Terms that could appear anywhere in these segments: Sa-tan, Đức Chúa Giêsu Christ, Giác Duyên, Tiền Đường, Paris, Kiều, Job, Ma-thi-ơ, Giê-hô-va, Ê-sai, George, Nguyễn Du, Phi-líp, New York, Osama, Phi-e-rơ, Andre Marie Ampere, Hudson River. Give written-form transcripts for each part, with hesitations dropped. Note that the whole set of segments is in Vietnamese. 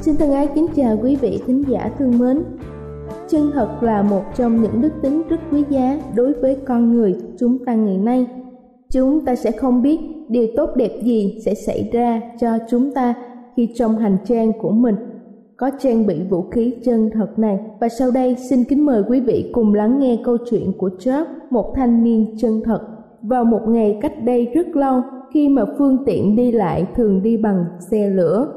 Xin thân ái kính chào quý vị thính giả thương mến. Chân thật là một trong những đức tính rất quý giá đối với con người chúng ta ngày nay. Chúng ta sẽ không biết điều tốt đẹp gì sẽ xảy ra cho chúng ta khi trong hành trang của mình có trang bị vũ khí chân thật này. Và sau đây xin kính mời quý vị cùng lắng nghe câu chuyện của Job, một thanh niên chân thật. Vào một ngày cách đây rất lâu, khi mà phương tiện đi lại thường đi bằng xe lửa,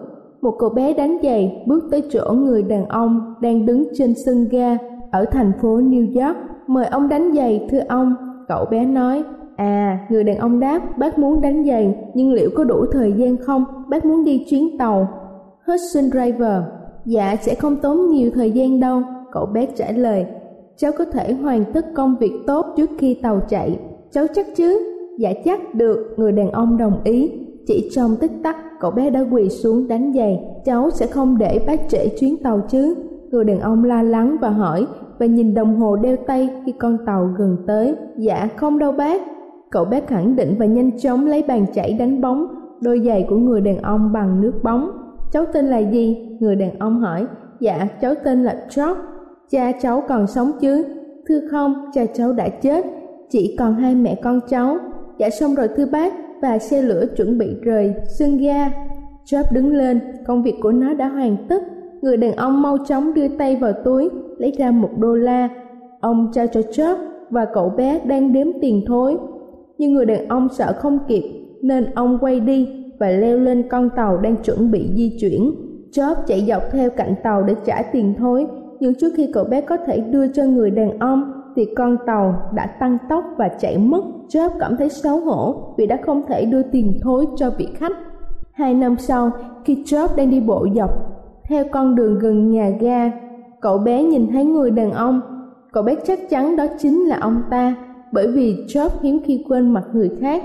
một cậu bé đánh giày bước tới chỗ người đàn ông đang đứng trên sân ga ở thành phố New York. "Mời ông đánh giày thưa ông," cậu bé nói. "À," người đàn ông đáp, "bác muốn đánh giày, nhưng liệu có đủ thời gian không? Bác muốn đi chuyến tàu Hudson River." "Dạ, sẽ không tốn nhiều thời gian đâu," cậu bé trả lời. "Cháu có thể hoàn tất công việc tốt trước khi tàu chạy. Cháu chắc chứ?" "Dạ chắc được," người đàn ông đồng ý. Chỉ trong tích tắc, cậu bé đã quỳ xuống đánh giày. "Cháu sẽ không để bác trễ chuyến tàu chứ?" người đàn ông lo lắng và hỏi, và nhìn đồng hồ đeo tay khi con tàu gần tới. "Dạ không đâu bác," cậu bé khẳng định, và nhanh chóng lấy bàn chải đánh bóng đôi giày của người đàn ông bằng nước bóng. "Cháu tên là gì?" người đàn ông hỏi. "Dạ cháu tên là George." "Cha cháu còn sống chứ?" "Thưa không, cha cháu đã chết, chỉ còn hai mẹ con cháu." "Dạ xong rồi thưa bác." Và xe lửa chuẩn bị rời sân ga. Job đứng lên, công việc của nó đã hoàn tất. Người đàn ông mau chóng đưa tay vào túi lấy ra $1. Ông trao cho Job, và cậu bé đang đếm tiền thối. Nhưng người đàn ông sợ không kịp nên ông quay đi và leo lên con tàu đang chuẩn bị di chuyển. Job chạy dọc theo cạnh tàu để trả tiền thối, nhưng trước khi cậu bé có thể đưa cho người đàn ông thì con tàu đã tăng tốc và chạy mất. Job cảm thấy xấu hổ vì đã không thể đưa tiền thối cho vị khách. 2 năm sau, khi Job đang đi bộ dọc theo con đường gần nhà ga, cậu bé nhìn thấy người đàn ông. Cậu bé chắc chắn đó chính là ông ta, bởi vì Job hiếm khi quên mặt người khác.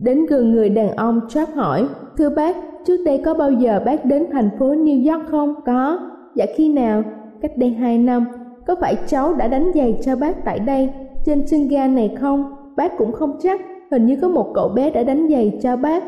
Đến gần người đàn ông, Job hỏi, "Thưa bác, trước đây có bao giờ bác đến thành phố New York không?" "Có." "Dạ khi nào?" "Cách đây 2 năm. Có phải cháu đã đánh giày cho bác tại đây trên sân ga này không?" "Bác cũng không chắc, hình như có một cậu bé đã đánh giày cho bác,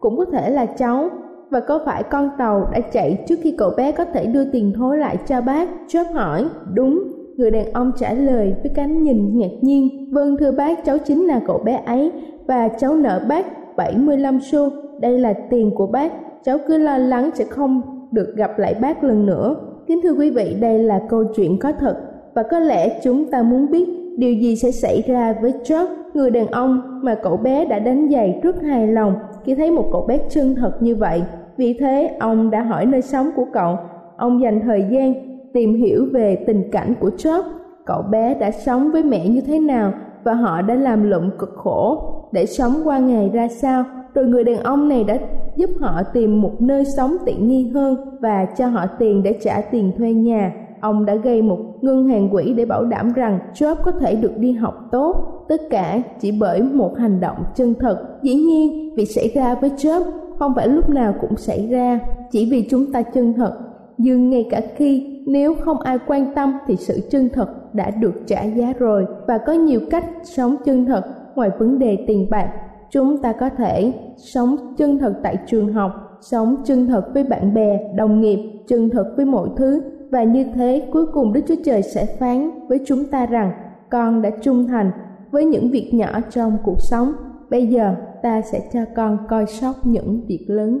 cũng có thể là cháu." "Và có phải con tàu đã chạy trước khi cậu bé có thể đưa tiền thối lại cho bác?" Job hỏi. "Đúng," người đàn ông trả lời với cái nhìn ngạc nhiên. "Vâng thưa bác, cháu chính là cậu bé ấy, và cháu nợ bác 75 xu. Đây là tiền của bác, cháu cứ lo lắng sẽ không được gặp lại bác lần nữa." Kính thưa quý vị, đây là câu chuyện có thật, và có lẽ chúng ta muốn biết điều gì sẽ xảy ra với Job, người đàn ông mà cậu bé đã đánh giày rất hài lòng khi thấy một cậu bé chân thật như vậy. Vì thế, ông đã hỏi nơi sống của cậu. Ông dành thời gian tìm hiểu về tình cảnh của Job. Cậu bé đã sống với mẹ như thế nào, và họ đã làm lụng cực khổ để sống qua ngày ra sao. Rồi người đàn ông này đã giúp họ tìm một nơi sống tiện nghi hơn và cho họ tiền để trả tiền thuê nhà. ông đã gây một ngân hàng quỹ để bảo đảm rằng Job có thể được đi học tốt, tất cả chỉ bởi một hành động chân thật. Dĩ nhiên, việc xảy ra với Job không phải lúc nào cũng xảy ra, chỉ vì chúng ta chân thật. Nhưng ngay cả khi nếu không ai quan tâm thì sự chân thật đã được trả giá rồi, và có nhiều cách sống chân thật ngoài vấn đề tiền bạc. Chúng ta có thể sống chân thật tại trường học, sống chân thật với bạn bè, đồng nghiệp, chân thật với mọi thứ. Và như thế cuối cùng Đức Chúa Trời sẽ phán với chúng ta rằng con đã trung thành với những việc nhỏ trong cuộc sống. Bây giờ ta sẽ cho con coi sóc những việc lớn.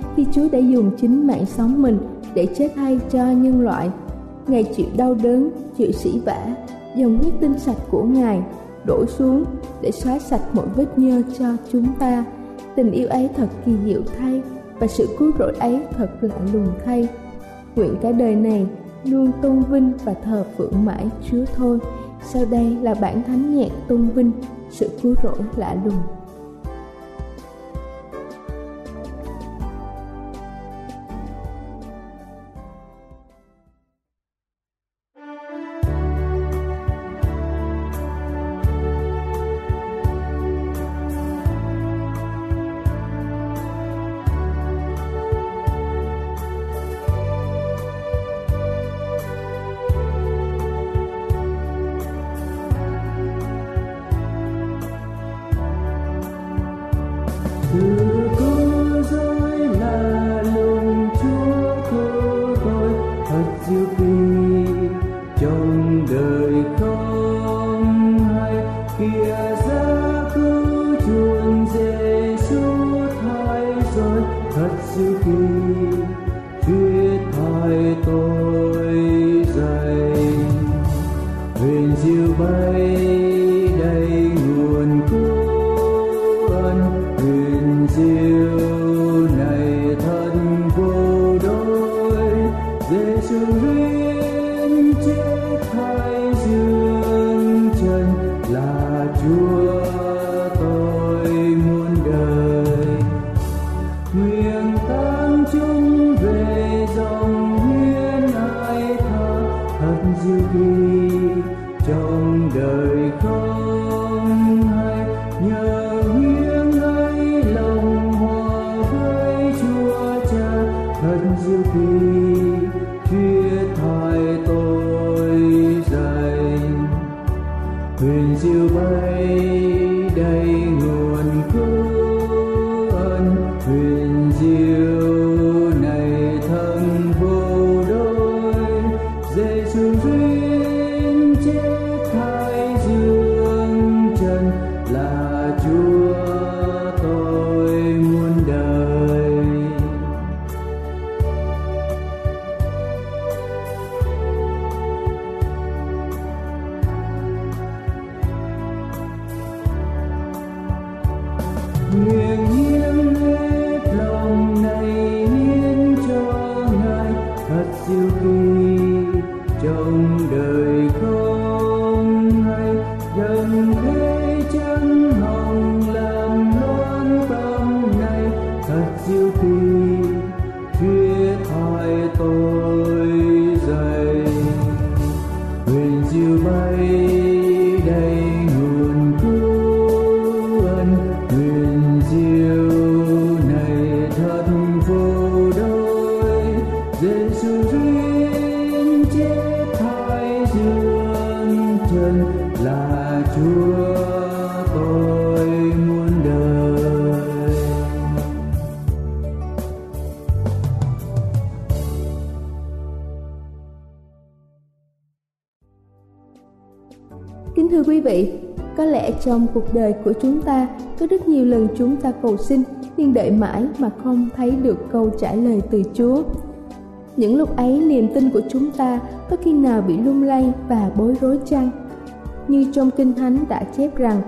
khi Chúa đã dùng chính mạng sống mình để chết thay cho nhân loại? Ngài chịu đau đớn, chịu sỉ vả, dòng huyết tinh sạch của Ngài đổ xuống để xóa sạch mọi vết nhơ cho chúng ta. Tình yêu ấy thật kỳ diệu thay, và sự cứu rỗi ấy thật lạ lùng thay. Nguyện cả đời này luôn tôn vinh và thờ phượng mãi Chúa thôi. Sau đây là bản thánh nhạc tôn vinh sự cứu rỗi lạ lùng. Hãy subscribe quý vị, có lẽ trong cuộc đời của chúng ta có rất nhiều lần chúng ta cầu xin nhưng đợi mãi mà không thấy được câu trả lời từ Chúa. Những lúc ấy niềm tin của chúng ta có khi nào bị lung lay và bối rối chăng? Như trong Kinh Thánh đã chép rằng,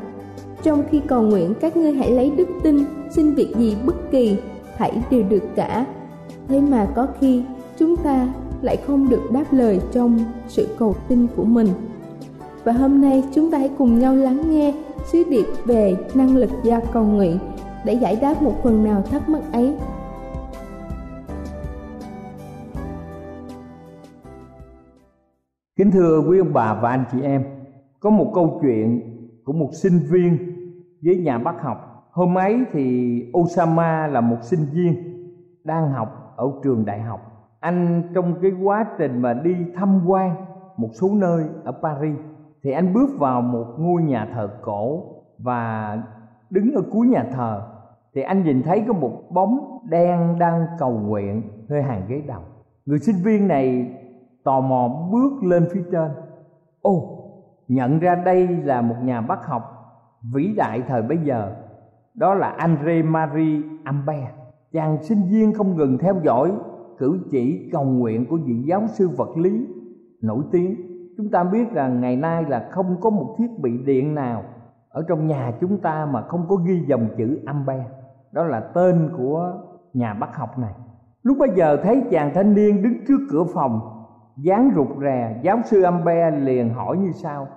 trong khi cầu nguyện các ngươi hãy lấy đức tin, xin việc gì bất kỳ, hãy đều được cả. Thế mà có khi chúng ta lại không được đáp lời trong sự cầu tin của mình. Và hôm nay chúng ta hãy cùng nhau lắng nghe sứ điệp về năng lực do cầu nguyện để giải đáp một phần nào thắc mắc ấy. Kính thưa quý ông bà và anh chị em, có một câu chuyện của một sinh viên với nhà bác học. Hôm ấy thì Osama là một sinh viên đang học ở trường đại học. Anh trong cái quá trình mà đi tham quan một số nơi ở Paris thì anh bước vào một ngôi nhà thờ cổ, và đứng ở cuối nhà thờ thì anh nhìn thấy có một bóng đen đang cầu nguyện nơi hàng ghế đầu. Người sinh viên này tò mò bước lên phía trên, nhận ra đây là một nhà bác học vĩ đại thời bấy giờ, đó là Andre Marie Ampere. Chàng sinh viên không ngừng theo dõi cử chỉ cầu nguyện của vị giáo sư vật lý nổi tiếng. Chúng ta biết là ngày nay là không có một thiết bị điện nào ở trong nhà chúng ta mà không có ghi dòng chữ Ampere, đó là tên của nhà bác học này. Lúc bấy giờ thấy chàng thanh niên đứng trước cửa phòng dáng rụt rè, giáo sư Ampere liền hỏi như sau: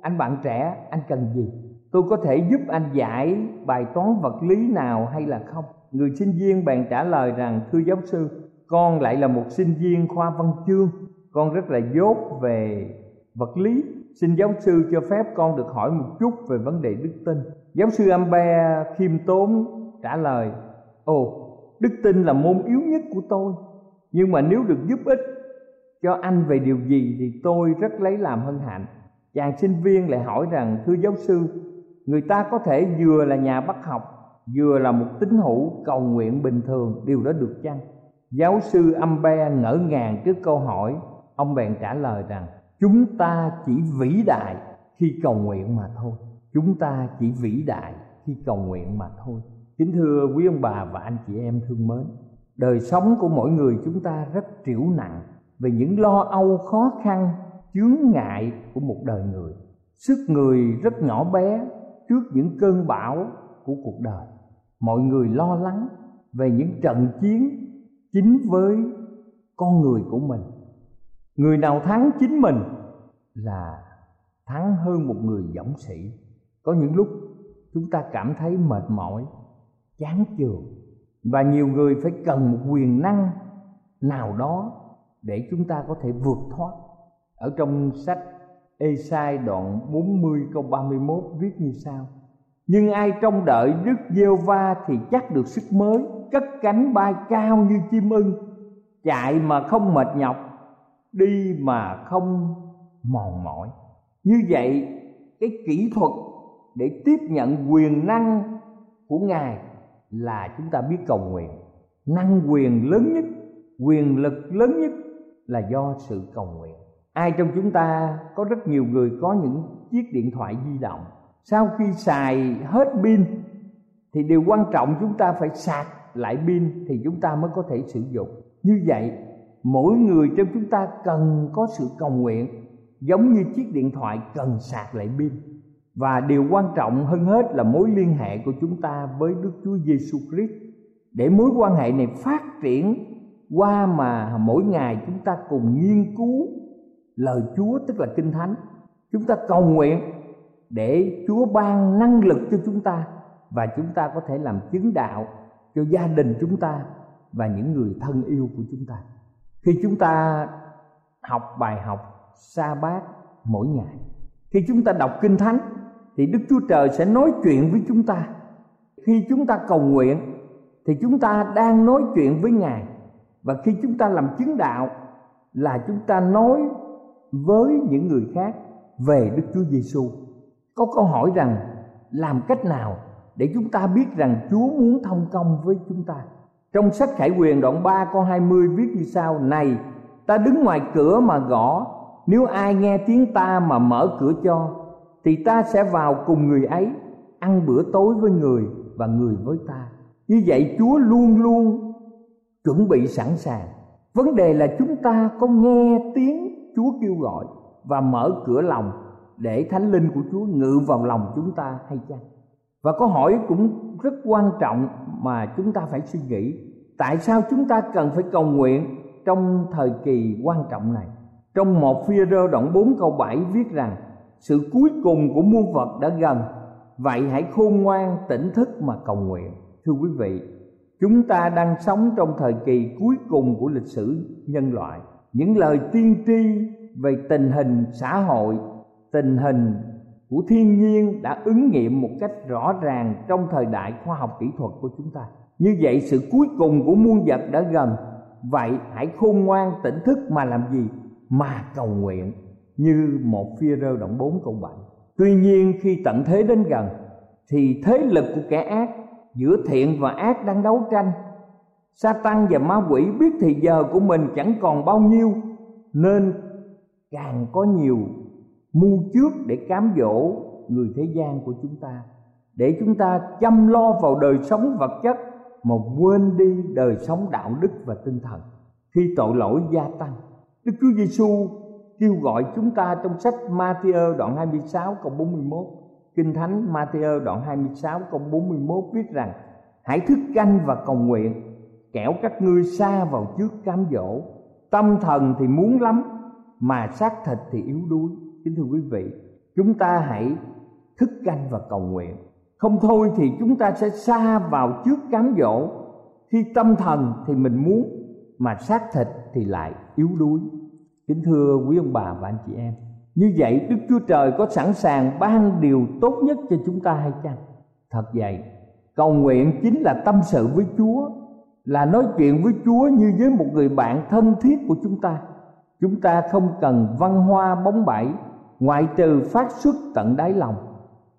anh bạn trẻ, anh cần gì? Tôi có thể giúp anh giải bài toán vật lý nào hay là không? Người sinh viên bèn trả lời rằng: thưa giáo sư, con lại là một sinh viên khoa văn chương, con rất là dốt về vật lý, xin giáo sư cho phép con được hỏi một chút về vấn đề đức tin. Giáo sư Ampere khiêm tốn trả lời: đức tin là môn yếu nhất của tôi, nhưng mà nếu được giúp ích cho anh về điều gì thì tôi rất lấy làm hân hạnh. Chàng sinh viên lại hỏi rằng: thưa giáo sư, người ta có thể vừa là nhà bác học, vừa là một tín hữu cầu nguyện bình thường, điều đó được chăng? Giáo sư Ampere ngỡ ngàng trước câu hỏi, ông bèn trả lời rằng: chúng ta chỉ vĩ đại khi cầu nguyện mà thôi. Chúng ta chỉ vĩ đại khi cầu nguyện mà thôi. Kính thưa quý ông bà và anh chị em thương mến, đời sống của mỗi người chúng ta rất trĩu nặng về những lo âu khó khăn, chướng ngại của một đời người. Sức người rất nhỏ bé trước những cơn bão của cuộc đời. Mọi người lo lắng về những trận chiến chính với con người của mình. Người nào thắng chính mình là thắng hơn một người dũng sĩ. Có những lúc chúng ta cảm thấy mệt mỏi, chán chường, và nhiều người phải cần một quyền năng nào đó để chúng ta có thể vượt thoát. Ở trong sách Ê-sai đoạn 40 câu 31 viết như sau: nhưng ai trông đợi Đức Giê-hô-va thì chắc được sức mới, cất cánh bay cao như chim ưng, chạy mà không mệt nhọc, đi mà không mòn mỏi. Như vậy, cái kỹ thuật để tiếp nhận quyền năng của Ngài là chúng ta biết cầu nguyện. Năng quyền lớn nhất, quyền lực lớn nhất là do sự cầu nguyện. Ai trong chúng ta có rất nhiều người có những chiếc điện thoại di động, sau khi xài hết pin thì điều quan trọng chúng ta phải sạc lại pin thì chúng ta mới có thể sử dụng. Như vậy, mỗi người trong chúng ta cần có sự cầu nguyện, giống như chiếc điện thoại cần sạc lại pin. Và điều quan trọng hơn hết là mối liên hệ của chúng ta với Đức Chúa Giêsu Christ. Để mối quan hệ này phát triển qua mà mỗi ngày chúng ta cùng nghiên cứu lời Chúa, tức là Kinh Thánh, chúng ta cầu nguyện để Chúa ban năng lực cho chúng ta, và chúng ta có thể làm chứng đạo cho gia đình chúng ta và những người thân yêu của chúng ta. Khi chúng ta học bài học sa bát mỗi ngày, khi chúng ta đọc Kinh Thánh thì Đức Chúa Trời sẽ nói chuyện với chúng ta. Khi chúng ta cầu nguyện thì chúng ta đang nói chuyện với Ngài. Và khi chúng ta làm chứng đạo là chúng ta nói với những người khác về Đức Chúa Giêsu. Có câu hỏi rằng làm cách nào để chúng ta biết rằng Chúa muốn thông công với chúng ta? Trong sách Khải Huyền đoạn 3 câu 20 viết như sau: này, ta đứng ngoài cửa mà gõ, nếu ai nghe tiếng ta mà mở cửa cho thì ta sẽ vào cùng người ấy, ăn bữa tối với người và người với ta. Như vậy Chúa luôn luôn chuẩn bị sẵn sàng. Vấn đề là chúng ta có nghe tiếng Chúa kêu gọi và mở cửa lòng để Thánh Linh của Chúa ngự vào lòng chúng ta hay chăng? Và câu hỏi cũng rất quan trọng mà chúng ta phải suy nghĩ. Tại sao chúng ta cần phải cầu nguyện trong thời kỳ quan trọng này? Trong 1 Phi-e-rơ đoạn 4 câu 7 viết rằng: sự cuối cùng của muôn vật đã gần, vậy hãy khôn ngoan tỉnh thức mà cầu nguyện. Thưa quý vị, chúng ta đang sống trong thời kỳ cuối cùng của lịch sử nhân loại. Những lời tiên tri về tình hình xã hội, tình hình của thiên nhiên đã ứng nghiệm một cách rõ ràng trong thời đại khoa học kỹ thuật của chúng ta. Như vậy sự cuối cùng của muôn vật đã gần, vậy hãy khôn ngoan tỉnh thức mà làm gì? Mà cầu nguyện, như 1 Phi-e-rơ đoạn 4 câu 7. Tuy nhiên khi tận thế đến gần thì thế lực của kẻ ác, giữa thiện và ác đang đấu tranh. Sa-tan và ma quỷ biết thì giờ của mình chẳng còn bao nhiêu, nên càng có nhiều mưu trước để cám dỗ người thế gian của chúng ta, để chúng ta chăm lo vào đời sống vật chất mà quên đi đời sống đạo đức và tinh thần. Khi tội lỗi gia tăng, Đức Chúa Giê-xu kêu gọi chúng ta trong sách Ma-thi-ơ đoạn 26 câu 41. Kinh Thánh Ma-thi-ơ đoạn 26 câu 41 viết rằng: hãy thức canh và cầu nguyện, kẻo các ngươi sa vào trước cám dỗ. Tâm thần thì muốn lắm, mà xác thịt thì yếu đuối. Kính thưa quý vị, chúng ta hãy thức canh và cầu nguyện. Không thôi thì chúng ta sẽ sa vào trước cám dỗ. Khi tâm thần thì mình muốn, mà xác thịt thì lại yếu đuối. Kính thưa quý ông bà và anh chị em, như vậy Đức Chúa Trời có sẵn sàng ban điều tốt nhất cho chúng ta hay chăng? Thật vậy, cầu nguyện chính là tâm sự với Chúa, là nói chuyện với Chúa như với một người bạn thân thiết của chúng ta. Chúng ta không cần văn hoa bóng bẩy, ngoại trừ phát xuất tận đáy lòng.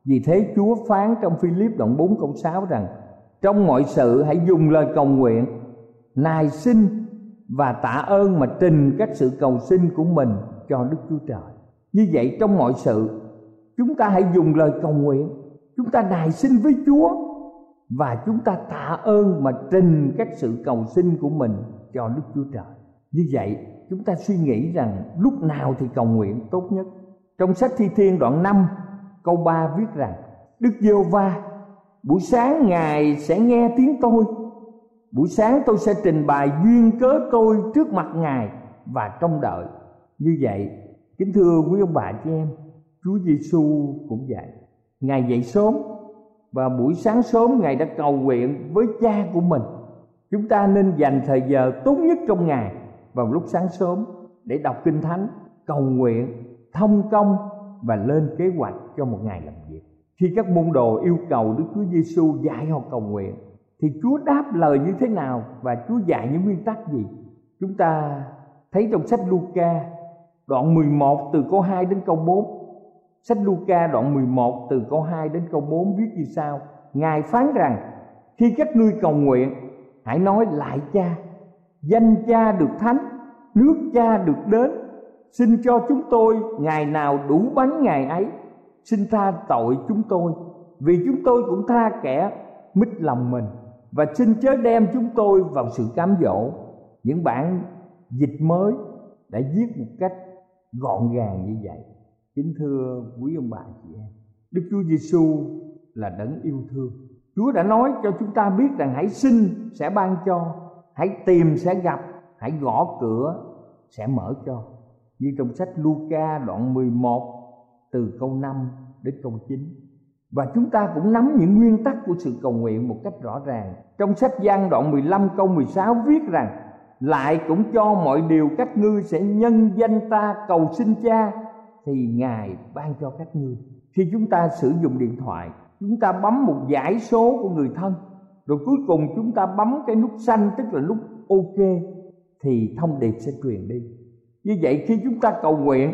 Vì thế Chúa phán trong Phi-líp đoạn 4 câu 6 rằng: trong mọi sự hãy dùng lời cầu nguyện, nài xin và tạ ơn mà trình các sự cầu xin của mình cho Đức Chúa Trời. Như vậy trong mọi sự chúng ta hãy dùng lời cầu nguyện, chúng ta nài xin với Chúa và chúng ta tạ ơn mà trình các sự cầu xin của mình cho Đức Chúa Trời. Như vậy chúng ta suy nghĩ rằng lúc nào thì cầu nguyện tốt nhất. Trong sách Thi Thiên đoạn 5 câu 3 viết rằng: Đức Giê-hô-va, buổi sáng Ngài sẽ nghe tiếng tôi, buổi sáng tôi sẽ trình bày duyên cớ tôi trước mặt Ngài và trông đợi. Như vậy, kính thưa quý ông bà chị em, Chúa Giê-xu cũng vậy. Ngài dậy sớm và buổi sáng sớm Ngài đã cầu nguyện với Cha của mình. Chúng ta nên dành thời giờ tốt nhất trong ngày vào lúc sáng sớm để đọc Kinh Thánh, cầu nguyện, thông công và lên kế hoạch cho một ngày làm việc. Khi các môn đồ yêu cầu Đức Chúa Giê-xu dạy họ cầu nguyện thì Chúa đáp lời như thế nào và Chúa dạy những nguyên tắc gì? Chúng ta thấy trong sách Luca đoạn 11 từ câu 2 đến câu 4. Sách Luca đoạn 11 từ câu 2 đến câu 4 viết như sau: Ngài phán rằng: khi các ngươi cầu nguyện, hãy nói: Lạy Cha, danh Cha được thánh, nước Cha được đến, xin cho chúng tôi ngày nào đủ bánh ngày ấy, xin tha tội chúng tôi, vì chúng tôi cũng tha kẻ mít lòng mình, và xin chớ đem chúng tôi vào sự cám dỗ. Những bản dịch mới đã viết một cách gọn gàng như vậy. Kính thưa quý ông bà chị em, Đức Chúa Giê-xu là đấng yêu thương. Chúa đã nói cho chúng ta biết rằng hãy xin sẽ ban cho, hãy tìm sẽ gặp, hãy gõ cửa sẽ mở cho. Như trong sách Luca đoạn 11 từ câu 5 đến câu 9. Và chúng ta cũng nắm những nguyên tắc của sự cầu nguyện một cách rõ ràng. Trong sách Giăng đoạn 15 câu 16 viết rằng: lại cũng cho mọi điều các ngươi sẽ nhân danh ta cầu xin Cha thì Ngài ban cho các ngươi. Khi chúng ta sử dụng điện thoại, chúng ta bấm một dãy số của người thân, rồi cuối cùng chúng ta bấm cái nút xanh, tức là nút OK, thì thông điệp sẽ truyền đi. Như vậy khi chúng ta cầu nguyện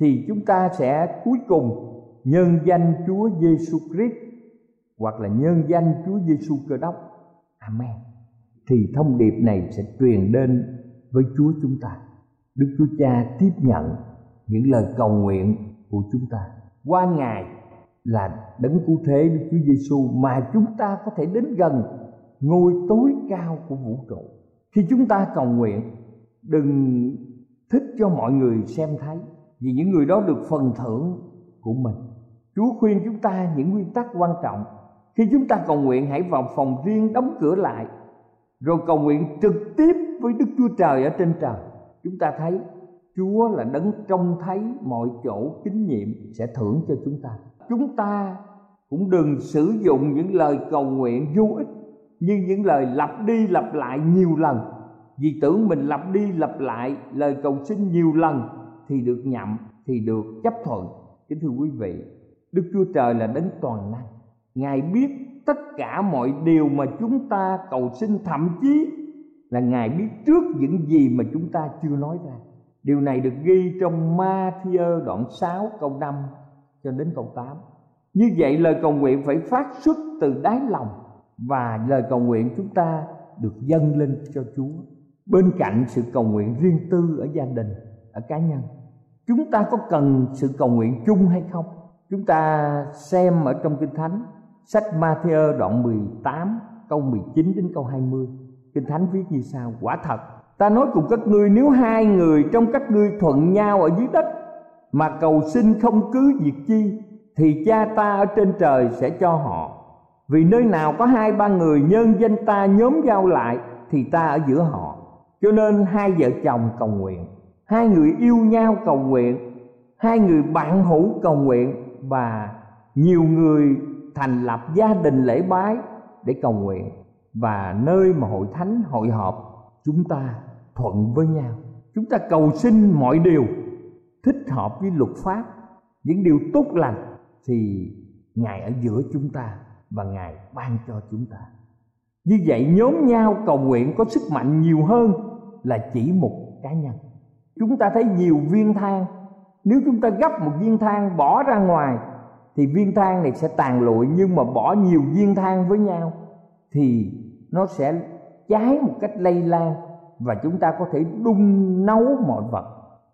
thì chúng ta sẽ cuối cùng nhân danh Chúa Giê-xu Christ hoặc là nhân danh Chúa Giê-xu Cơ Đốc. Amen. Thì thông điệp này sẽ truyền đến với Chúa chúng ta. Đức Chúa Cha tiếp nhận những lời cầu nguyện của chúng ta. qua Ngài là Đấng Cứu Thế Đức Chúa Giêsu mà chúng ta có thể đến gần ngôi tối cao của vũ trụ. Khi chúng ta cầu nguyện, đừng thích cho mọi người xem thấy, vì những người đó được phần thưởng của mình. Chúa khuyên chúng ta những nguyên tắc quan trọng. Khi chúng ta cầu nguyện, hãy vào phòng riêng, đóng cửa lại, rồi cầu nguyện trực tiếp với Đức Chúa Trời ở trên trời. Chúng ta thấy Chúa là Đấng trông thấy mọi chỗ, kính nhiệm sẽ thưởng cho chúng ta. Chúng ta cũng đừng sử dụng những lời cầu nguyện vô ích, như những lời lặp đi lặp lại nhiều lần. Vì tưởng mình lặp đi lặp lại lời cầu xin nhiều lần thì được nhậm, thì được chấp thuận. Kính thưa quý vị, Đức Chúa Trời là Đấng toàn năng. Ngài biết tất cả mọi điều mà chúng ta cầu xin, thậm chí là Ngài biết trước những gì mà chúng ta chưa nói ra. Điều này được ghi trong Ma-thi-ơ đoạn 6 câu 5 cho đến câu 8. Như vậy lời cầu nguyện phải phát xuất từ đáy lòng, và lời cầu nguyện chúng ta được dâng lên cho Chúa. Bên cạnh sự cầu nguyện riêng tư ở gia đình, ở cá nhân, chúng ta có cần sự cầu nguyện chung hay không? Chúng ta xem ở trong Kinh Thánh, sách Ma-thi-ơ đoạn 18 câu 19 đến câu 20. Kinh Thánh viết như sau: quả thật ta nói cùng các ngươi, nếu hai người trong các ngươi thuận nhau ở dưới đất mà cầu xin không cứ việc chi, thì cha ta ở trên trời sẽ cho họ. Vì nơi nào có hai ba người nhân danh ta nhóm giao lại, thì ta ở giữa họ. Cho nên hai vợ chồng cầu nguyện, hai người yêu nhau cầu nguyện, hai người bạn hữu cầu nguyện, và nhiều người thành lập gia đình lễ bái để cầu nguyện. Và nơi mà hội thánh hội họp, chúng ta thuận với nhau, chúng ta cầu xin mọi điều thích hợp với luật pháp, những điều tốt lành, thì Ngài ở giữa chúng ta và Ngài ban cho chúng ta. Như vậy nhóm nhau cầu nguyện có sức mạnh nhiều hơn là chỉ một cá nhân. Chúng ta thấy nhiều viên than, nếu chúng ta gấp một viên than bỏ ra ngoài thì viên than này sẽ tàn lụi, nhưng mà bỏ nhiều viên than với nhau thì nó sẽ cháy một cách lây lan, và chúng ta có thể đun nấu mọi vật.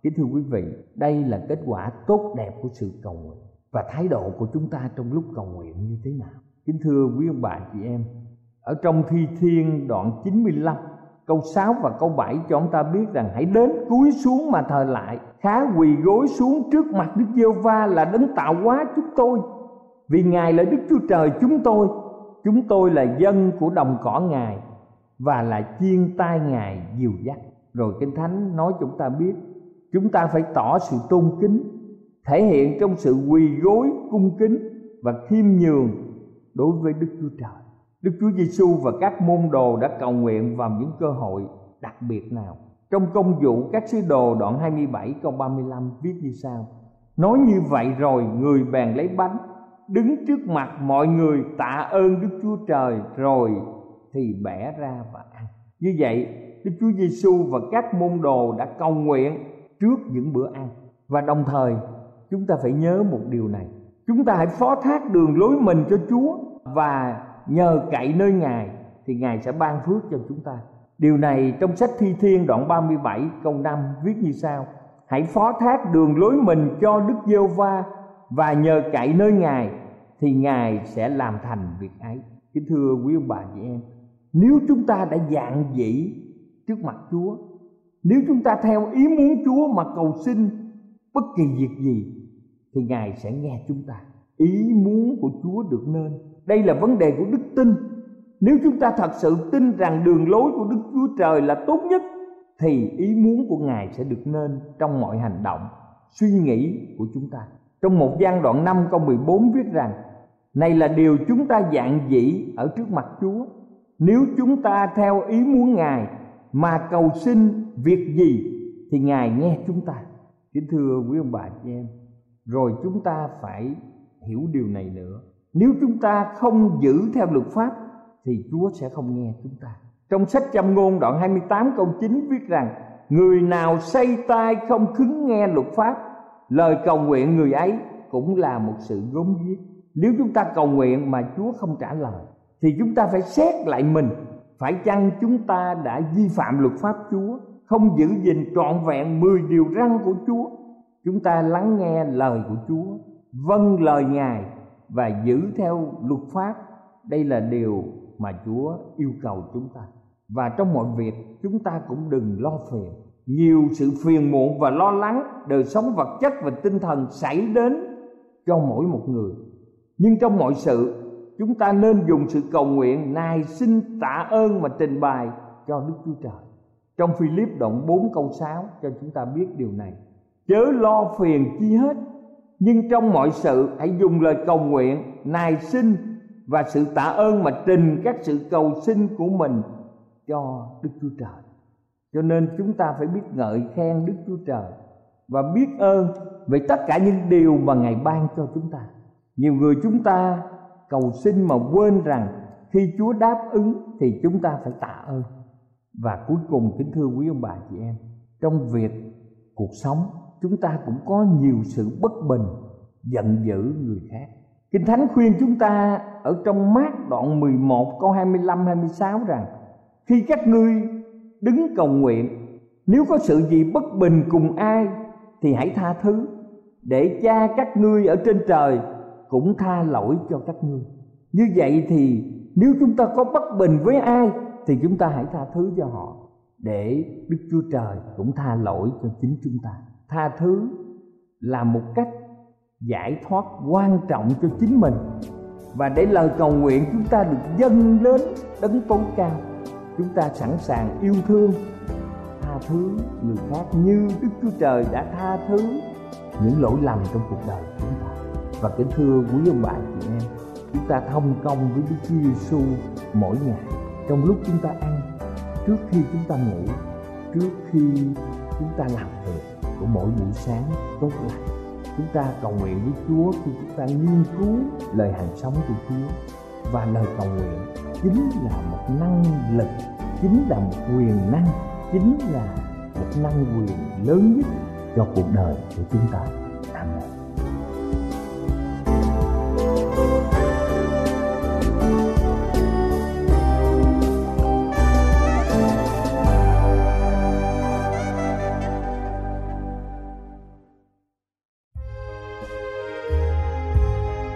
Kính thưa quý vị, đây là kết quả tốt đẹp của sự cầu nguyện. Và thái độ của chúng ta trong lúc cầu nguyện như thế nào? Kính thưa quý ông bà chị em, ở trong Thi Thiên đoạn 95 câu 6 và câu 7 cho ông ta biết rằng: hãy đến cúi xuống mà thờ lại, khá quỳ gối xuống trước mặt Đức Giê-hô-va là Đấng tạo hóa chúng tôi, vì Ngài là Đức Chúa Trời chúng tôi. Chúng tôi là dân của đồng cỏ Ngài và là chiên tai Ngài dìu dắt. Rồi Kinh Thánh nói chúng ta biết chúng ta phải tỏ sự tôn kính, thể hiện trong sự quỳ gối cung kính và khiêm nhường đối với Đức Chúa Trời. Đức Chúa Giêsu và các môn đồ đã cầu nguyện vào những cơ hội đặc biệt nào? Trong Công vụ các sứ đồ đoạn 27 câu 35 viết như sau: nói như vậy rồi người bèn lấy bánh, đứng trước mặt mọi người tạ ơn Đức Chúa Trời, rồi thì bẻ ra và ăn. Như vậy Đức Chúa Giêsu và các môn đồ đã cầu nguyện trước những bữa ăn. Và đồng thời chúng ta phải nhớ một điều này: chúng ta hãy phó thác đường lối mình cho Chúa và nhờ cậy nơi Ngài, thì Ngài sẽ ban phước cho chúng ta. Điều này trong sách Thi Thiên đoạn 37 câu 5 viết như sau: hãy phó thác đường lối mình cho Đức Giê-hô-va và nhờ cậy nơi Ngài, thì Ngài sẽ làm thành việc ấy. Kính thưa quý ông bà chị em, nếu chúng ta đã dạn dĩ trước mặt Chúa, nếu chúng ta theo ý muốn Chúa mà cầu xin bất kỳ việc gì, thì Ngài sẽ nghe chúng ta. Ý muốn của Chúa được nên. Đây là vấn đề của đức tin. Nếu chúng ta thật sự tin rằng đường lối của Đức Chúa Trời là tốt nhất, thì ý muốn của Ngài sẽ được nên trong mọi hành động, suy nghĩ của chúng ta. Trong một Giăng đoạn 5 câu 14 viết rằng: này là điều chúng ta dạn dĩ ở trước mặt Chúa, nếu chúng ta theo ý muốn Ngài mà cầu xin việc gì, thì Ngài nghe chúng ta. Kính thưa quý ông bà chị em, rồi chúng ta phải hiểu điều này nữa: nếu chúng ta không giữ theo luật pháp thì Chúa sẽ không nghe chúng ta. Trong sách Châm Ngôn đoạn 28 câu 9 viết rằng: người nào say tai không khứng nghe luật pháp, lời cầu nguyện người ấy cũng là một sự gớm ghiếc. Nếu chúng ta cầu nguyện mà Chúa không trả lời, thì chúng ta phải xét lại mình. Phải chăng chúng ta đã vi phạm luật pháp Chúa, không giữ gìn trọn vẹn 10 điều răn của Chúa? Chúng ta lắng nghe lời của Chúa vâng lời Ngài và giữ theo luật pháp. Đây là điều mà Chúa yêu cầu chúng ta. Và trong mọi việc chúng ta cũng đừng lo phiền. Nhiều sự phiền muộn và lo lắng, đời sống vật chất và tinh thần xảy đến cho mỗi một người. Nhưng trong mọi sự, chúng ta nên dùng sự cầu nguyện, nài xin tạ ơn mà trình bày cho Đức Chúa Trời. Trong Phi-líp đoạn 4 câu 6 cho chúng ta biết điều này. Chớ lo phiền chi hết, nhưng trong mọi sự hãy dùng lời cầu nguyện, nài xin và sự tạ ơn mà trình các sự cầu xin của mình cho Đức Chúa Trời. Cho nên chúng ta phải biết ngợi khen Đức Chúa Trời và biết ơn về tất cả những điều mà Ngài ban cho chúng ta. Nhiều người chúng ta cầu xin mà quên rằng khi Chúa đáp ứng thì chúng ta phải tạ ơn. Và cuối cùng, kính thưa quý ông bà chị em, trong việc cuộc sống chúng ta cũng có nhiều sự bất bình, giận dữ người khác. Kinh Thánh khuyên chúng ta ở trong Mác đoạn 11 câu 25-26 rằng: khi các ngươi đứng cầu nguyện, nếu có sự gì bất bình cùng ai thì hãy tha thứ, để Cha các ngươi ở trên trời cũng tha lỗi cho các ngươi. Như vậy thì nếu chúng ta có bất bình với ai thì chúng ta hãy tha thứ cho họ, để Đức Chúa Trời cũng tha lỗi cho chính chúng ta. Tha thứ là một cách giải thoát quan trọng cho chính mình, và để lời cầu nguyện chúng ta được dâng lên Đấng Tối Cao, chúng ta sẵn sàng yêu thương, tha thứ người khác như Đức Chúa Trời đã tha thứ những lỗi lầm trong cuộc đời chúng ta. Và kính thưa quý ông bà chị em, chúng ta thông công với Đức Chúa Giêsu mỗi ngày, trong lúc chúng ta ăn, trước khi chúng ta ngủ, trước khi chúng ta làm việc của mỗi buổi sáng tốt lành. Chúng ta cầu nguyện với Chúa khi chúng ta nghiên cứu lời hành sống của Chúa. Và lời cầu nguyện chính là một năng lực, chính là một quyền năng, chính là một năng quyền lớn nhất cho cuộc đời của chúng ta. Amen.